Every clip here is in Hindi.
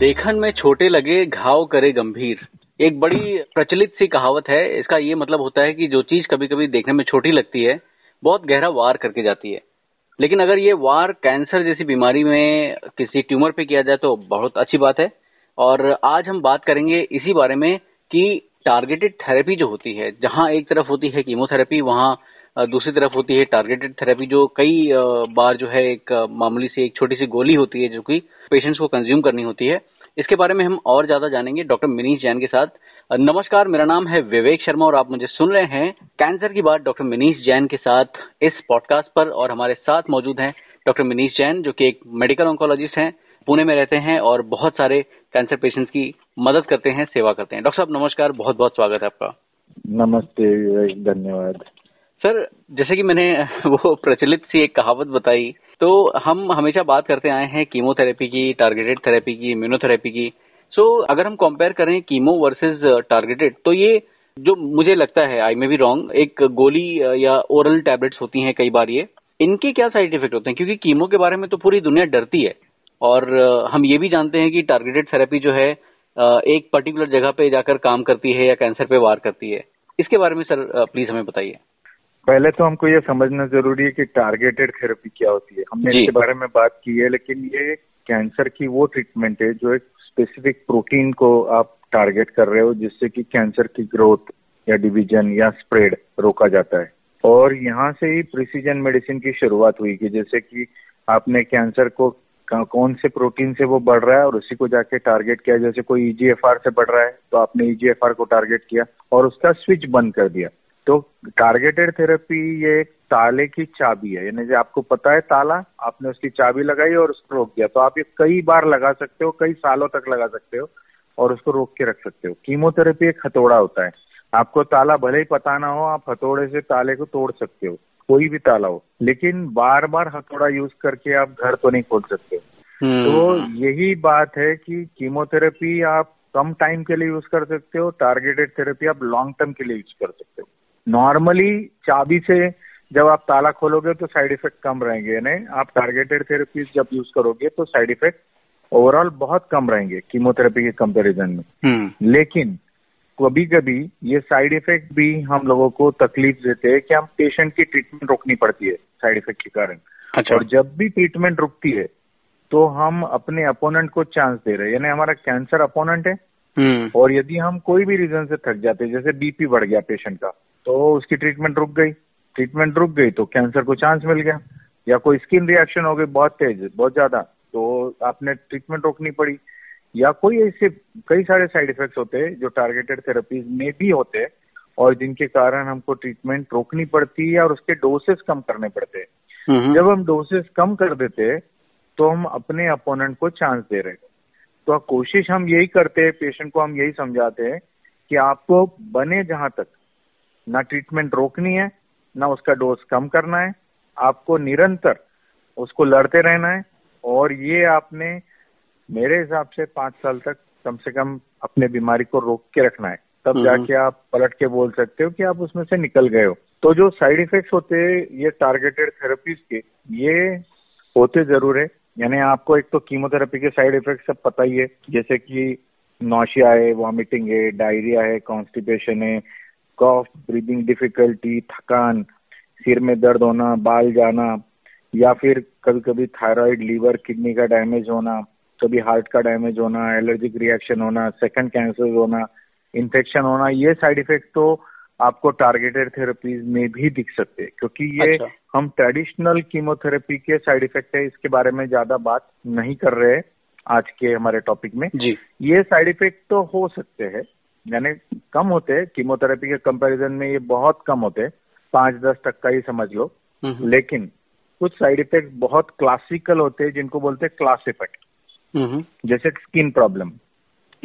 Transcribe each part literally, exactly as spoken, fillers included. देखन में छोटे लगे घाव करे गंभीर, एक बड़ी प्रचलित सी कहावत है। इसका ये मतलब होता है कि जो चीज कभी कभी देखने में छोटी लगती है बहुत गहरा वार करके जाती है, लेकिन अगर ये वार कैंसर जैसी बीमारी में किसी ट्यूमर पे किया जाए तो बहुत अच्छी बात है। और आज हम बात करेंगे इसी बारे में कि टारगेटेड थेरेपी जो होती है, जहां एक तरफ होती है कीमोथेरेपी, वहां दूसरी तरफ होती है टारगेटेड थेरेपी, जो कई बार जो है एक मामूली सी एक छोटी सी गोली होती है जो कि पेशेंट्स को कंज्यूम करनी होती है। इसके बारे में हम और ज्यादा जानेंगे डॉक्टर मिनीश जैन के साथ। नमस्कार, मेरा नाम है विवेक शर्मा और आप मुझे सुन रहे हैं कैंसर की बात डॉक्टर मिनीश जैन के साथ इस पॉडकास्ट पर। और हमारे साथ मौजूद हैं डॉक्टर मिनीश जैन जो कि एक मेडिकल ऑन्कोलॉजिस्ट हैं, पुणे में रहते हैं और बहुत सारे कैंसर पेशेंट्स की मदद करते हैं, सेवा करते हैं। डॉक्टर साहब नमस्कार, बहुत बहुत स्वागत है आपका। नमस्ते विवेक, धन्यवाद। सर जैसे कि मैंने वो प्रचलित सी एक कहावत बताई, तो हम हमेशा बात करते आए हैं कीमोथेरेपी की, टारगेटेड थेरेपी की, इम्यूनोथेरेपी की। सो so, अगर हम कंपेयर करें कीमो वर्सेस टारगेटेड, तो ये जो मुझे लगता है, आई मे बी रॉन्ग, एक गोली या ओरल टैबलेट्स होती हैं कई बार, ये इनके क्या साइड इफेक्ट होते हैं? क्योंकि कीमो के बारे में तो पूरी दुनिया डरती है और हम ये भी जानते हैं कि टारगेटेड थेरेपी जो है एक पर्टिकुलर जगह पे जाकर काम करती है या कैंसर पे वार करती है। इसके बारे में सर प्लीज हमें बताइए। पहले तो हमको ये समझना जरूरी है कि टारगेटेड थेरेपी क्या होती है। हमने इसके बारे में बात की है, लेकिन ये कैंसर की वो ट्रीटमेंट है जो एक स्पेसिफिक प्रोटीन को आप टारगेट कर रहे हो, जिससे कि कैंसर की ग्रोथ या डिवीजन या स्प्रेड रोका जाता है। और यहाँ से ही प्रिसीजन मेडिसिन की शुरुआत हुई कि जैसे कि आपने कैंसर को कौन से प्रोटीन से वो बढ़ रहा है और उसी को जाके टारगेट किया। जैसे कोई ईजीएफआर से बढ़ रहा है तो आपने ईजीएफआर को टारगेट किया और उसका स्विच बंद कर दिया। तो टारगेटेड थेरेपी ये एक ताले की चाबी है, यानी जो आपको पता है ताला, आपने उसकी चाबी लगाई और उसको रोक दिया। तो आप ये कई बार लगा सकते हो, कई सालों तक लगा सकते हो और उसको रोक के रख सकते हो। कीमोथेरेपी एक हथौड़ा होता है, आपको ताला भले ही पता ना हो, आप हथौड़े से ताले को तोड़ सकते हो, कोई भी ताला हो, लेकिन बार बार हथौड़ा यूज करके आप घर तो नहीं खोल सकते। तो यही बात है कि कीमोथेरेपी आप कम टाइम के लिए यूज कर सकते हो, टारगेटेड थेरेपी आप लॉन्ग टर्म के लिए यूज कर सकते हो। नॉर्मली चाबी से जब आप ताला खोलोगे तो साइड इफेक्ट कम रहेंगे, यानी आप टारगेटेड थेरेपी जब यूज करोगे तो साइड इफेक्ट ओवरऑल बहुत कम रहेंगे कीमोथेरेपी के कंपेरिजन में। लेकिन कभी कभी ये साइड इफेक्ट भी हम लोगों को तकलीफ देते हैं कि हम पेशेंट की ट्रीटमेंट रोकनी पड़ती है साइड इफेक्ट के कारण। अच्छा। और जब भी ट्रीटमेंट रुकती है तो हम अपने अपोनेंट को चांस दे रहे हैं, यानी हमारा कैंसर अपोनेंट है। और यदि हम कोई भी रीजन से थक जाते हैं, जैसे बीपी बढ़ गया पेशेंट का, तो उसकी ट्रीटमेंट रुक गई, ट्रीटमेंट रुक गई तो कैंसर को चांस मिल गया। या कोई स्किन रिएक्शन हो गई बहुत तेज, बहुत ज्यादा, तो आपने ट्रीटमेंट रोकनी पड़ी। या कोई ऐसे कई सारे साइड इफेक्ट्स होते हैं जो टारगेटेड थेरेपीज में भी होते हैं और जिनके कारण हमको ट्रीटमेंट रोकनी पड़ती है और उसके डोसेस कम करने पड़ते हैं। जब हम डोसेस कम कर देते हैं तो हम अपने अपोनेंट को चांस दे रहे हैं। तो कोशिश हम यही करते हैं, पेशेंट को हम यही समझाते हैं कि आपको बने जहां तक ना ट्रीटमेंट रोकनी है, ना उसका डोज कम करना है, आपको निरंतर उसको लड़ते रहना है। और ये आपने मेरे हिसाब से पांच साल तक कम से कम अपने बीमारी को रोक के रखना है, तब जाके आप पलट के बोल सकते हो कि आप उसमें से निकल गए हो। तो जो साइड इफेक्ट्स होते हैं ये टारगेटेड थेरेपीज के, ये होते जरूर है। यानी आपको एक तो कीमोथेरेपी के साइड इफेक्ट सब पता ही है, जैसे कि नौशिया है, वॉमिटिंग है, डायरिया है, कॉन्स्टिपेशन है, कॉफ, ब्रीदिंग डिफिकल्टी, थकान, सिर में दर्द होना, बाल जाना, या फिर कभी कभी थायराइड, लीवर, किडनी का डैमेज होना, कभी हार्ट का डैमेज होना, एलर्जिक रिएक्शन होना, सेकंड कैंसर होना, इन्फेक्शन होना। ये साइड इफेक्ट तो आपको टारगेटेड थेरेपीज में भी दिख सकते हैं, क्योंकि ये अच्छा। हम ट्रेडिशनल कीमोथेरेपी के साइड इफेक्ट है, इसके बारे में ज्यादा बात नहीं कर रहे हैं आज के हमारे टॉपिक में। जी। ये साइड इफेक्ट तो हो सकते हैं, यानी कम होते हैं कीमोथेरेपी के कंपैरिजन में, ये बहुत कम होते हैं, पांच दस टक्का ही समझ लो। लेकिन कुछ साइड इफेक्ट बहुत क्लासिकल होते हैं, जिनको बोलते हैं क्लास इफेक्ट। जैसे स्किन प्रॉब्लम,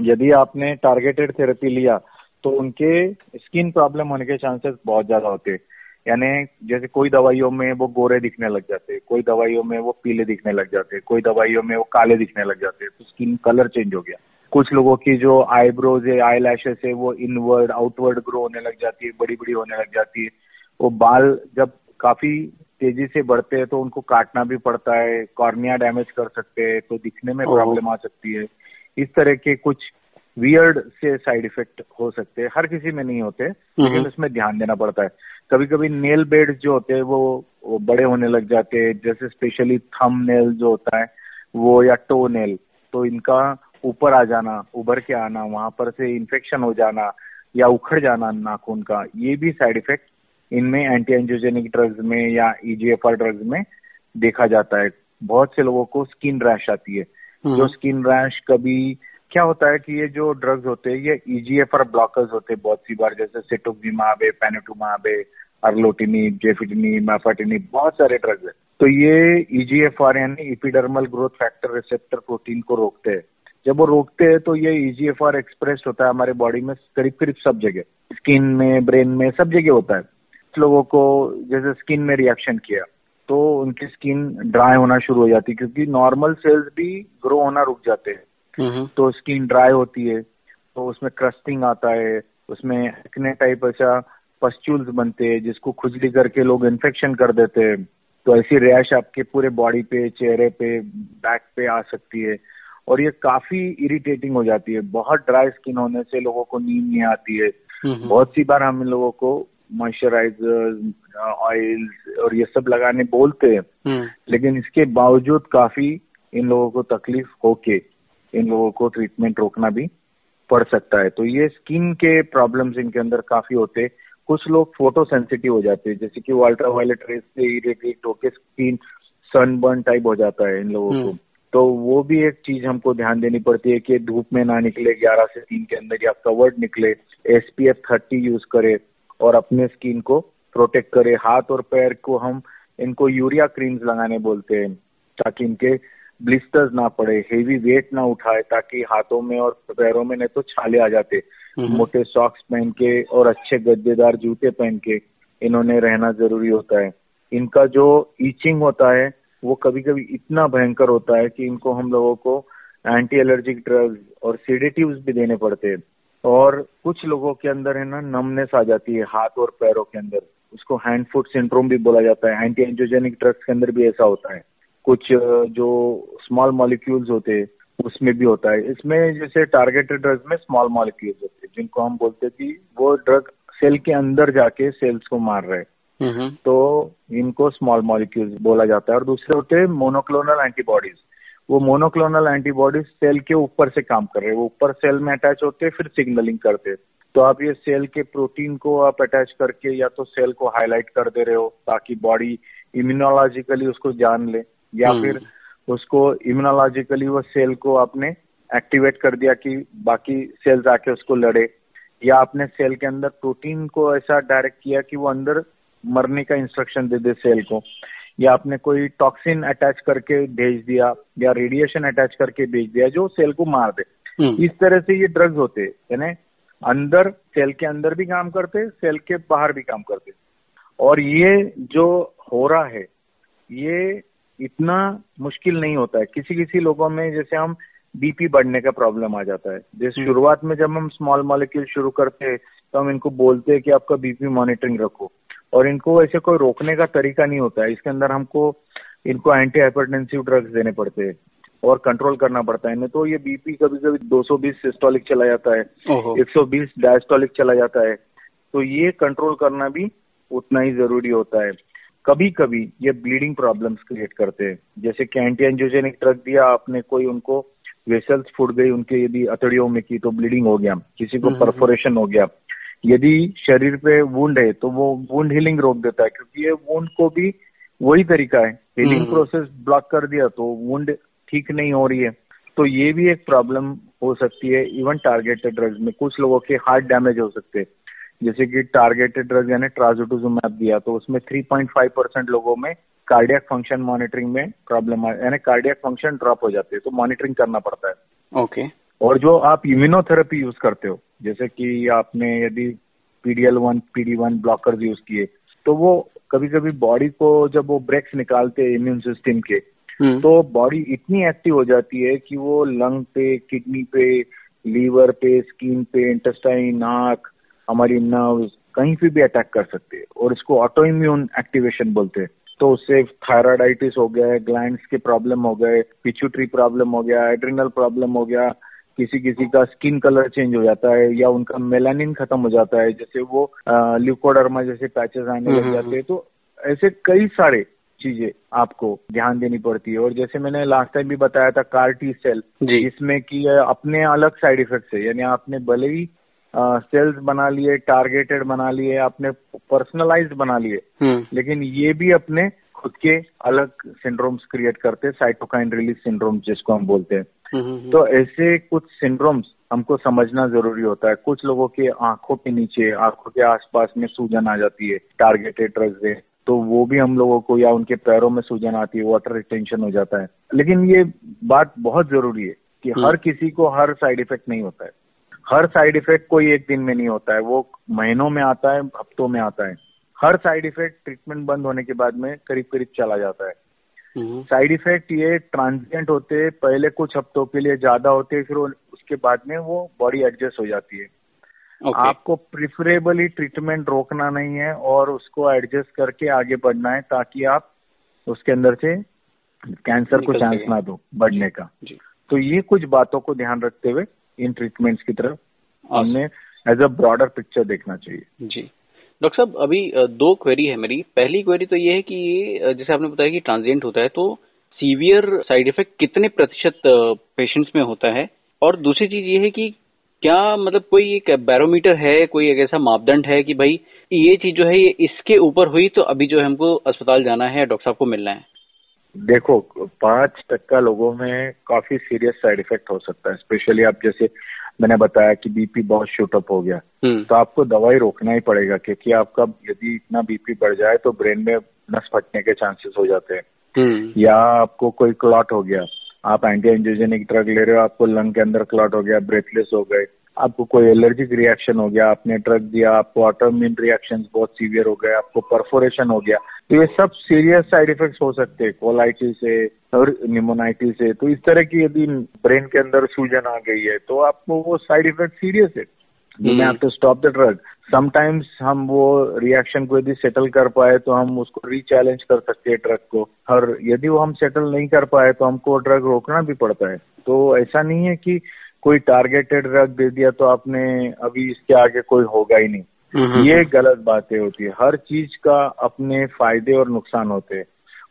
यदि आपने टारगेटेड थेरेपी लिया तो उनके स्किन प्रॉब्लम होने के चांसेस बहुत ज्यादा होते हैं। यानी जैसे कोई दवाइयों में वो गोरे दिखने लग जाते हैं, कोई दवाइयों में वो पीले दिखने लग जाते हैं, कोई दवाइयों में वो काले दिखने लग जाते हैं, तो स्किन कलर चेंज हो गया। कुछ लोगों की जो आईब्रोज है, आई लैशेस है, वो इनवर्ड आउटवर्ड ग्रो होने लग जाती है, बड़ी बड़ी होने लग जाती है। वो बाल जब काफी तेजी से बढ़ते हैं तो उनको काटना भी पड़ता है, कॉर्निया डैमेज कर सकते हैं, तो दिखने में प्रॉब्लम आ सकती है। इस तरह के कुछ वियर्ड से साइड इफेक्ट हो सकते हैं। हर किसी में नहीं होते, लेकिन इसमें ध्यान देना पड़ता है। कभी कभी नेल बेड्स जो होते हैं वो, वो बड़े होने लग जाते हैं, जैसे स्पेशली थंब नेल जो होता है वो, या टो नेल, तो इनका ऊपर आ जाना, उभर के आना, वहां पर से इन्फेक्शन हो जाना या उखड़ जाना नाखून का, ये भी साइड इफेक्ट इनमें एंटी एंजियोजेनिक ड्रग्स में या ईजीएफआर ड्रग्स में देखा जाता है। बहुत से लोगों को स्किन रैश आती है, जो स्किन रैश कभी क्या होता है कि ये जो ड्रग्स होते हैं ये ईजीएफआर ब्लॉकर्स होते हैं बहुत सी बार, जैसे सेटुक्सिमाब, पैनिटुमैब, एर्लोटिनिब, गेफिटिनिब, अफाटिनिब, बहुत सारे ड्रग्स हैं। तो ये ईजीएफआर यानी epidermal growth factor receptor protein को रोकते हैं। जब वो रोकते हैं तो ये ईजीएफआर एक्सप्रेस्ड होता है हमारे बॉडी में करीब करीब सब जगह, स्किन में, ब्रेन में, सब जगह होता है। लोगों को जैसे स्किन में रिएक्शन किया तो उनकी स्किन ड्राई होना शुरू हो जाती है, क्योंकि नॉर्मल सेल्स भी ग्रो होना रुक जाते हैं, तो स्किन ड्राई होती है, तो उसमें क्रस्टिंग आता है, उसमें एक्ने टाइप ऐसा पस्चूल्स बनते हैं जिसको खुजली करके लोग इन्फेक्शन कर देते हैं। तो ऐसी रैश आपके पूरे बॉडी पे, चेहरे पे, बैक पे आ सकती है, और ये काफी इरिटेटिंग हो जाती है। बहुत ड्राई स्किन होने से लोगों को नींद नहीं आती है। बहुत सी बार हम लोगों को मॉइस्चराइजर्स, ऑयल्स और ये सब लगाने बोलते हैं, लेकिन इसके बावजूद काफी इन लोगों को तकलीफ होके इन लोगों को ट्रीटमेंट रोकना भी पड़ सकता है। तो ये स्किन के प्रॉब्लम्स इनके अंदर काफी होते हैं। कुछ लोग फोटो सेंसिटिव हो जाते हैं, जैसे कि वो अल्ट्रावायलेट रेस से इरिटेट होके स्किन सनबर्न टाइप हो जाता है इन लोगों को, तो वो भी एक चीज हमको ध्यान देनी पड़ती है कि धूप में ना निकले ग्यारह से तीन के अंदर, या कवर्ड निकले, एसपीएफ थर्टी यूज करे और अपने स्किन को प्रोटेक्ट करे। हाथ और पैर को हम, इनको यूरिया क्रीम्स लगाने बोलते हैं ताकि इनके ब्लिस्टर्स ना पड़े, हेवी वेट ना उठाए ताकि हाथों में और पैरों में नहीं तो छाले आ जाते। मोटे सॉक्स पहन के और अच्छे गद्देदार जूते पहन के इन्होंने रहना जरूरी होता है। इनका जो ईचिंग होता है वो कभी कभी इतना भयंकर होता है कि इनको हम लोगों को एंटी एलर्जिक ड्रग्स और सीडेटिव्स भी देने पड़ते हैं। और कुछ लोगों के अंदर है ना नमनेस आ जाती है हाथ और पैरों के अंदर, उसको हैंड फुट सिंड्रोम भी बोला जाता है। एंटी एंजियोजेनिक ड्रग्स के अंदर भी ऐसा होता है, कुछ जो स्मॉल मॉलिक्यूल्स होते हैं उसमें भी होता है। इसमें जैसे टारगेटेड ड्रग्स में स्मॉल मॉलिक्यूल्स होते हैं जिनको हम बोलते हैं कि वो ड्रग सेल के अंदर जाके सेल्स को मार रहे हैं, तो इनको स्मॉल मॉलिक्यूल्स बोला जाता है। और दूसरे होते हैं मोनोक्लोनल एंटीबॉडीज, वो मोनोक्लोनल एंटीबॉडीज सेल के ऊपर से काम कर रहे हैं, वो ऊपर सेल में अटैच होते हैं, फिर सिग्नलिंग करते हैं। तो आप ये सेल के प्रोटीन को आप अटैच करके या तो सेल को हाईलाइट कर दे रहे हो ताकि बॉडी इम्यूनोलॉजिकली उसको जान ले, या फिर उसको इम्यूनोलॉजिकली वो सेल को आपने एक्टिवेट कर दिया कि बाकी सेल्स आके उसको लड़े, या आपने सेल के अंदर प्रोटीन को ऐसा डायरेक्ट किया कि वो अंदर मरने का इंस्ट्रक्शन दे दे सेल को, या आपने कोई टॉक्सिन अटैच करके भेज दिया या रेडिएशन अटैच करके भेज दिया जो सेल को मार दे। इस तरह से ये ड्रग्स होते हैं, यानी अंदर सेल के अंदर भी काम करते, सेल के बाहर भी काम करते। और ये जो हो रहा है ये इतना मुश्किल नहीं होता है। किसी किसी लोगों में जैसे हम बीपी बढ़ने का प्रॉब्लम आ जाता है, जैसे शुरुआत में जब हम स्मॉल मॉलिक्यूल शुरू करते हैं तो हम इनको बोलते हैं कि आपका बीपी मॉनिटरिंग रखो, और इनको ऐसे कोई रोकने का तरीका नहीं होता है। इसके अंदर हमको इनको एंटी हाइपरटेंसिव ड्रग्स देने पड़ते हैं और कंट्रोल करना पड़ता है। नहीं तो ये बीपी कभी कभी दो सौ बीस सिस्टोलिक चला जाता है, एक सौ बीस डायस्टोलिक चला जाता है, तो ये कंट्रोल करना भी उतना ही जरूरी होता है। कभी कभी ये ब्लीडिंग प्रॉब्लम्स क्रिएट करते हैं, जैसे कि एंटी एंजियोजेनिक ड्रग दिया आपने, कोई उनको वेसल्स फूट गई उनके यदि अतड़ियों में की तो ब्लीडिंग हो गया, किसी को परफोरेशन हो गया, यदि शरीर पे वुंड है तो वो वुंड हीलिंग रोक देता है, क्योंकि ये वुंड को भी वही तरीका है, हीलिंग प्रोसेस ब्लॉक कर दिया तो वुंड ठीक नहीं हो रही है, तो ये भी एक प्रॉब्लम हो सकती है। इवन टारगेटेड ड्रग्स में कुछ लोगों के हार्ट डैमेज हो सकते हैं, जैसे कि टारगेटेड ड्रग्स यानी ट्राजोटुजुमैब दिया तो उसमें तीन पॉइंट पाँच परसेंट लोगों में कार्डियक फंक्शन मॉनिटरिंग में प्रॉब्लम यानी कार्डियक फंक्शन ड्रॉप हो जाते हैं, तो मॉनिटरिंग करना पड़ता है। Okay okay. और जो आप इम्यूनोथेरेपी यूज करते हो, जैसे कि आपने यदि PDL one, PD one blockers use किए तो वो कभी कभी बॉडी को जब वो ब्रेक्स निकालते हैं इम्यून सिस्टम के, तो बॉडी इतनी एक्टिव हो जाती है कि वो लंग पे, किडनी पे, लीवर पे, स्किन पे, इंटेस्टाइन, नाक, हमारी नर्व्स, कहीं पे भी अटैक कर सकते हैं, और इसको ऑटो इम्यून एक्टिवेशन बोलते हैं। तो उससे थायराइडाइटिस हो गया है, ग्लैंड्स के प्रॉब्लम हो गए, पिट्यूटरी प्रॉब्लम हो गया, एड्रिनल प्रॉब्लम हो गया, किसी किसी का स्किन कलर चेंज हो जाता है या उनका मेलानिन खत्म हो जाता है, जैसे वो ल्यूकोडर्मा जैसे पैचेस आने लग जाते हैं। तो ऐसे कई सारे चीजें आपको ध्यान देनी पड़ती है। और जैसे मैंने लास्ट टाइम भी बताया था कार्टी सेल, जिसमें कि अपने अलग साइड इफेक्ट्स है, यानी आपने भले ही सेल्स बना लिए, टारगेटेड बना लिए, आपने पर्सनलाइज्ड बना लिए, लेकिन ये भी अपने खुद के अलग सिंड्रोम्स क्रिएट करते हैं, साइटोकाइन रिलीज सिंड्रोम जिसको हम बोलते हैं। तो ऐसे कुछ सिंड्रोम्स हमको समझना जरूरी होता है। कुछ लोगों के आंखों के नीचे, आंखों के आसपास में सूजन आ जाती है टारगेटेड ड्रग्स से, तो वो भी हम लोगों को, या उनके पैरों में सूजन आती है, वाटर रिटेंशन हो जाता है। लेकिन ये बात बहुत जरूरी है कि हर किसी को हर साइड इफेक्ट नहीं होता है, हर साइड इफेक्ट कोई एक दिन में नहीं होता है, वो महीनों में आता है, हफ्तों में आता है। हर साइड इफेक्ट ट्रीटमेंट बंद होने के बाद में करीब करीब चला जाता है। साइड इफेक्ट ये ट्रांजिएंट होते हैं, पहले कुछ हफ्तों के लिए ज्यादा होते हैं, फिर उसके बाद में वो बॉडी एडजस्ट हो जाती है। Okay. आपको प्रिफरेबली ट्रीटमेंट रोकना नहीं है और उसको एडजस्ट करके आगे बढ़ना है, ताकि आप उसके अंदर से कैंसर को चांस ना दो बढ़ने का। जी. तो ये कुछ बातों को ध्यान रखते हुए इन ट्रीटमेंट्स की तरफ हमें एज अ ब्रॉडर पिक्चर देखना चाहिए। जी डॉक्टर साहब, अभी दो क्वेरी है मेरी। पहली क्वेरी तो ये है कि ये जैसे आपने बताया कि ट्रांजिएंट होता है, तो सीवियर साइड इफेक्ट कितने प्रतिशत पेशेंट्स में होता है? और दूसरी चीज ये है कि क्या मतलब कोई एक बैरोमीटर है, कोई एक ऐसा मापदंड है कि भाई ये चीज जो है ये इसके ऊपर हुई तो अभी जो है हमको अस्पताल जाना है, डॉक्टर साहब को मिलना है? देखो, पांच टक्का लोगों में काफी सीरियस साइड इफेक्ट हो सकता है। स्पेशली आप जैसे मैंने बताया कि बीपी बहुत शूटअप हो गया, तो आपको दवाई रोकना ही पड़ेगा, क्योंकि आपका यदि इतना बीपी बढ़ जाए तो ब्रेन में नस फटने के चांसेस हो जाते हैं। या आपको कोई क्लॉट हो गया, आप एंटी एंजियोजेनिक ड्रग ले रहे हो, आपको लंग के अंदर क्लॉट हो गया, ब्रेथलेस हो गए, आपको कोई एलर्जिक रिएक्शन हो गया, आपने ड्रग दिया, आपको ऑटोइम्यून रिएक्शंस बहुत सीवियर हो गए, आपको परफोरेशन हो गया, तो ये सब सीरियस साइड इफेक्ट्स हो सकते हैं, कोलाइटिस है और निमोनाइटिस है। तो इस तरह की यदि ब्रेन के अंदर सूजन आ गई है तो आपको वो साइड इफेक्ट सीरियस है। You have to stop the drug. Sometimes हम वो रिएक्शन को यदि सेटल कर पाए तो हम उसको रीचैलेंज कर सकते हैं ड्रग को, और यदि वो हम सेटल नहीं कर पाए तो हमको ड्रग रोकना भी पड़ता है। तो ऐसा नहीं है कि कोई टारगेटेड ड्रग दे दिया तो आपने अभी इसके आगे कोई होगा ही नहीं। mm-hmm. ये गलत बातें होती है। हर चीज का अपने फायदे और नुकसान होते हैं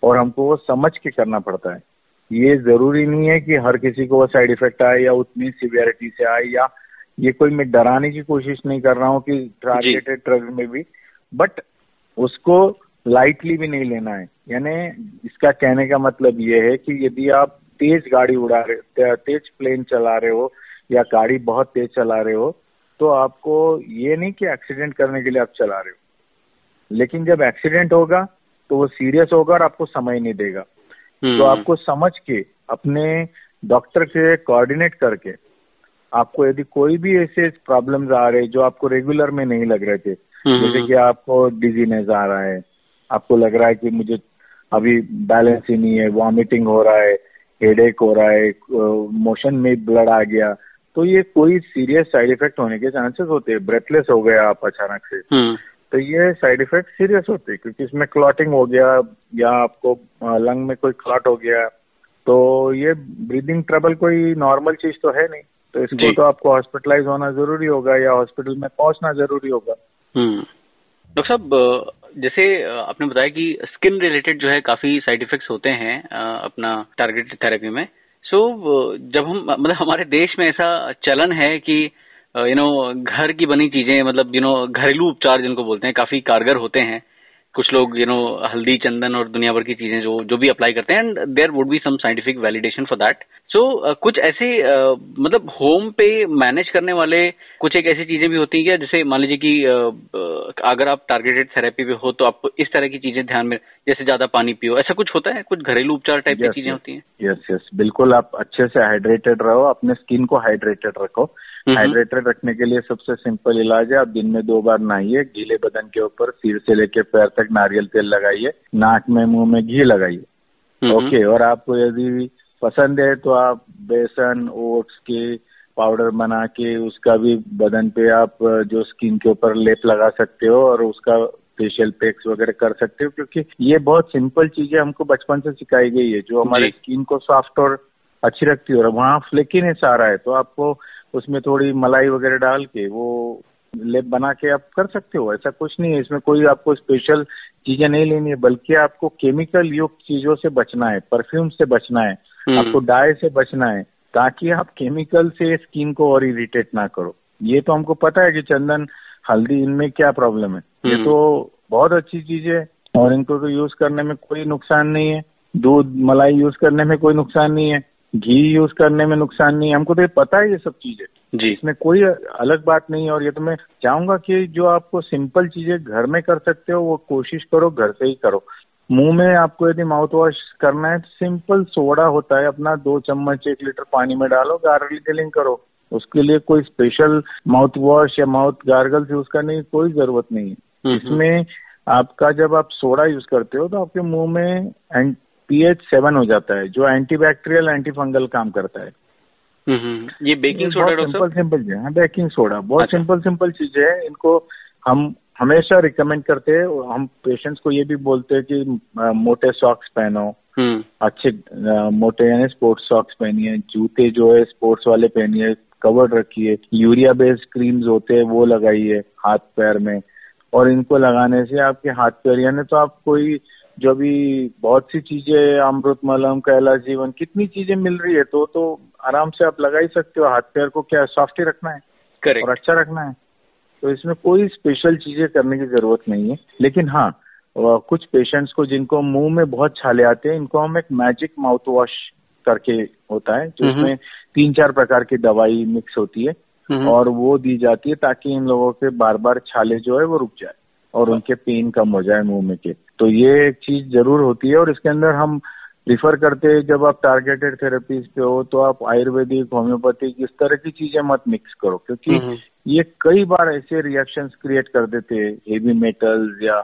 और हमको वो समझ के करना पड़ता है। ये जरूरी नहीं है कि हर किसी को वो साइड इफेक्ट आए या उतनी सिवियरिटी से आए, या ये कोई मैं डराने की कोशिश नहीं कर रहा हूँ कि टारगेटेड ड्रग में भी, बट उसको लाइटली भी नहीं लेना है। यानी इसका कहने का मतलब ये है कि यदि आप तेज गाड़ी उड़ा रहे, तेज प्लेन चला रहे हो या गाड़ी बहुत तेज चला रहे हो, तो आपको ये नहीं कि एक्सीडेंट करने के लिए आप चला रहे हो, लेकिन जब एक्सीडेंट होगा तो वो सीरियस होगा और आपको समय नहीं देगा। तो आपको समझ के अपने डॉक्टर से कोऑर्डिनेट करके, आपको यदि कोई भी ऐसे प्रॉब्लम्स आ रहे जो आपको रेगुलर में नहीं लग रहे थे, जैसे कि आपको डिजीनेस आ रहा है, आपको लग रहा है कि मुझे अभी बैलेंस ही नहीं है, वॉमिटिंग हो रहा है, हेडेक हो रहा है, मोशन में ब्लड आ गया, तो ये कोई सीरियस साइड इफेक्ट होने के चांसेस होते हैं। ब्रेथलेस हो गया आप अचानक से, तो ये साइड इफेक्ट सीरियस होते हैं, क्योंकि इसमें क्लॉटिंग हो गया या आपको लंग में कोई क्लॉट हो गया, तो ये ब्रीदिंग ट्रबल कोई नॉर्मल चीज तो है नहीं, तो इसको तो आपको हॉस्पिटलाइज होना जरूरी होगा या हॉस्पिटल में पहुंचना जरूरी होगा। डॉक्टर साहब, जैसे आपने बताया कि स्किन रिलेटेड जो है काफी साइड इफेक्ट्स होते हैं अपना टारगेटेड थेरेपी में। सो so, जब हम मतलब हमारे देश में ऐसा चलन है कि यू नो घर की बनी चीजें, मतलब यू नो घरेलू उपचार जिनको बोलते हैं, काफी कारगर होते हैं। कुछ लोग यू नो हल्दी चंदन और दुनिया भर की चीजें जो जो भी अप्लाई करते हैं, and there would be some scientific validation for that. So कुछ ऐसे uh, मतलब होम पे मैनेज करने वाले कुछ एक ऐसी चीजें भी होती हैं क्या, जैसे मान लीजिए कि uh, अगर आप टारगेटेड थेरेपी पे हो तो आपको इस तरह की चीजें ध्यान में, जैसे ज्यादा पानी पियो, ऐसा कुछ होता है, कुछ घरेलू उपचार टाइप yes, की चीजें yes, होती हैं? यस यस बिल्कुल। आप अच्छे से हाइड्रेटेड रहो, अपने स्किन को हाइड्रेटेड रखो। हाइड्रेटेड रखने के लिए सबसे सिंपल इलाज है, आप दिन में दो बार नहाइए, गीले बदन के ऊपर सिर से लेके पैर तक नारियल तेल लगाइए, नाक में मुंह में घी लगाइए। ओके, और आपको यदि पसंद है तो आप बेसन ओट्स के पाउडर बना के उसका भी बदन पे आप जो स्किन के ऊपर लेप लगा सकते हो और उसका फेशियल पैक्स वगैरह कर सकते हो, क्योंकि ये बहुत सिंपल चीजें हमको बचपन से सिखाई गई है जो हमारे स्किन को सॉफ्ट और अच्छी रखती हो, वहाँ फ्लेकिन है सारा है, तो आपको उसमें थोड़ी मलाई वगैरह डाल के वो लेप बना के आप कर सकते हो। ऐसा कुछ नहीं है, इसमें कोई आपको स्पेशल चीजें नहीं लेनी है, बल्कि आपको केमिकल युक्त चीजों से बचना है, परफ्यूम से बचना है, आपको डाई से बचना है, ताकि आप केमिकल से स्किन को और इरिटेट ना करो। ये तो हमको पता है कि चंदन हल्दी इनमें क्या प्रॉब्लम है, ये तो बहुत अच्छी चीज है और इनको तो यूज करने में कोई नुकसान नहीं है। दूध मलाई यूज करने में कोई नुकसान नहीं है, घी यूज करने में नुकसान नहीं है, हमको तो ये पता है ये सब चीजें जी, इसमें कोई अलग बात नहीं है। और ये तो मैं चाहूंगा कि जो आपको सिंपल चीजें घर में कर सकते हो वो कोशिश करो घर से ही करो। मुंह में आपको यदि माउथ वॉश करना है तो सिंपल सोडा होता है अपना, दो चम्मच एक लीटर पानी में डालो, गार्गलिंग करो। उसके लिए कोई स्पेशल माउथ वॉश या माउथ गार्गल्स यूज करने की कोई जरूरत नहीं है। इसमें आपका जब आप सोडा यूज करते हो तो आपके मुंह में पीएच सेवन हो जाता है जो एंटीबैक्टीरियल एंटीफंगल काम करता है। ये बेकिंग सोडा सिंपल सिंपल है, बेकिंग सोडा बहुत सिंपल सिंपल चीजें हैं, इनको हम हमेशा रिकमेंड करते हैं। और हम पेशेंट्स को ये भी बोलते हैं कि मोटे सॉक्स पहनो, अच्छे मोटे यानी स्पोर्ट्स सॉक्स पहनिए, जूते जो है स्पोर्ट्स वाले पहनिए, कवर्ड रखिए, यूरिया बेस्ड क्रीम्स होते हैं वो लगाइए हाथ पैर में। और इनको लगाने से आपके हाथ पैर यानी तो आप कोई जो भी बहुत सी चीजें अमृतमलम कैलाश जीवन कितनी चीजें मिल रही है तो तो आराम से आप लगा ही सकते हो। हाथ पैर को क्या सॉफ्ट ही रखना है, करेक्ट, और अच्छा रखना है, तो इसमें कोई स्पेशल चीजें करने की जरूरत नहीं है। लेकिन हाँ, कुछ पेशेंट्स को जिनको मुंह में बहुत छाले आते हैं इनको हम एक मैजिक माउथ वॉश करके होता है जिसमें तीन चार प्रकार की दवाई मिक्स होती है और वो दी जाती है ताकि इन लोगों के बार बार छाले जो है वो रुक जाए और उनके पेन कम हो जाए मुंह में के। तो ये एक चीज जरूर होती है और इसके अंदर हम रिफर करते हैं जब आप टारगेटेड थेरेपीज पे हो तो आप आयुर्वेदिक होम्योपैथिक इस तरह की चीजें मत मिक्स करो, क्योंकि ये कई बार ऐसे रिएक्शंस क्रिएट कर देते हैं हेवी मेटल्स या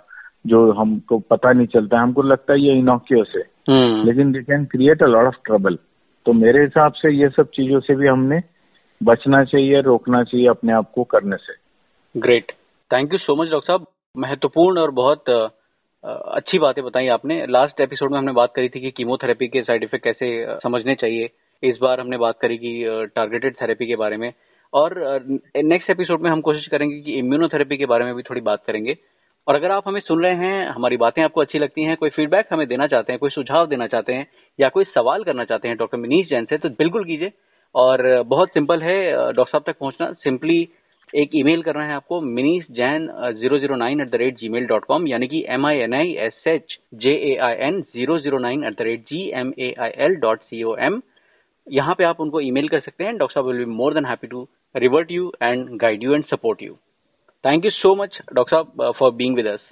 जो हमको पता नहीं चलता है, हमको लगता है ये इनोक्यूअस है लेकिन they can create a lot of trouble. तो मेरे हिसाब से ये सब चीजों से भी हमने बचना चाहिए, रोकना चाहिए अपने आप को करने से। Great, thank you so much doctor साहब, महत्वपूर्ण और बहुत अच्छी बातें बताई आपने। लास्ट एपिसोड में हमने बात करी थी कि कीमोथेरेपी के साइड इफेक्ट कैसे समझने चाहिए, इस बार हमने बात करी कि टारगेटेड थेरेपी के बारे में, और नेक्स्ट एपिसोड में हम कोशिश करेंगे कि इम्यूनोथेरेपी के बारे में भी थोड़ी बात करेंगे। और अगर आप हमें सुन रहे हैं, हमारी बातें आपको अच्छी लगती हैं, कोई फीडबैक हमें देना चाहते हैं, कोई सुझाव देना चाहते हैं या कोई सवाल करना चाहते हैं डॉक्टर मिनीश जैन से, तो बिल्कुल कीजिए। और बहुत सिंपल है डॉक्टर साहब तक पहुँचना, सिंपली एक ईमेल करना है आपको Minish Jain zero zero nine at the rate G mail dot com, यानी कि M I N I S H J A I N zero zero nine at the rate G M A I L dot C O M. यहाँ पे आप उनको ईमेल कर सकते हैं, डॉक्टर साहब will be more than happy to revert you and guide you and support you. Thank you so much doctor साहब फॉर बीइंग विद अस।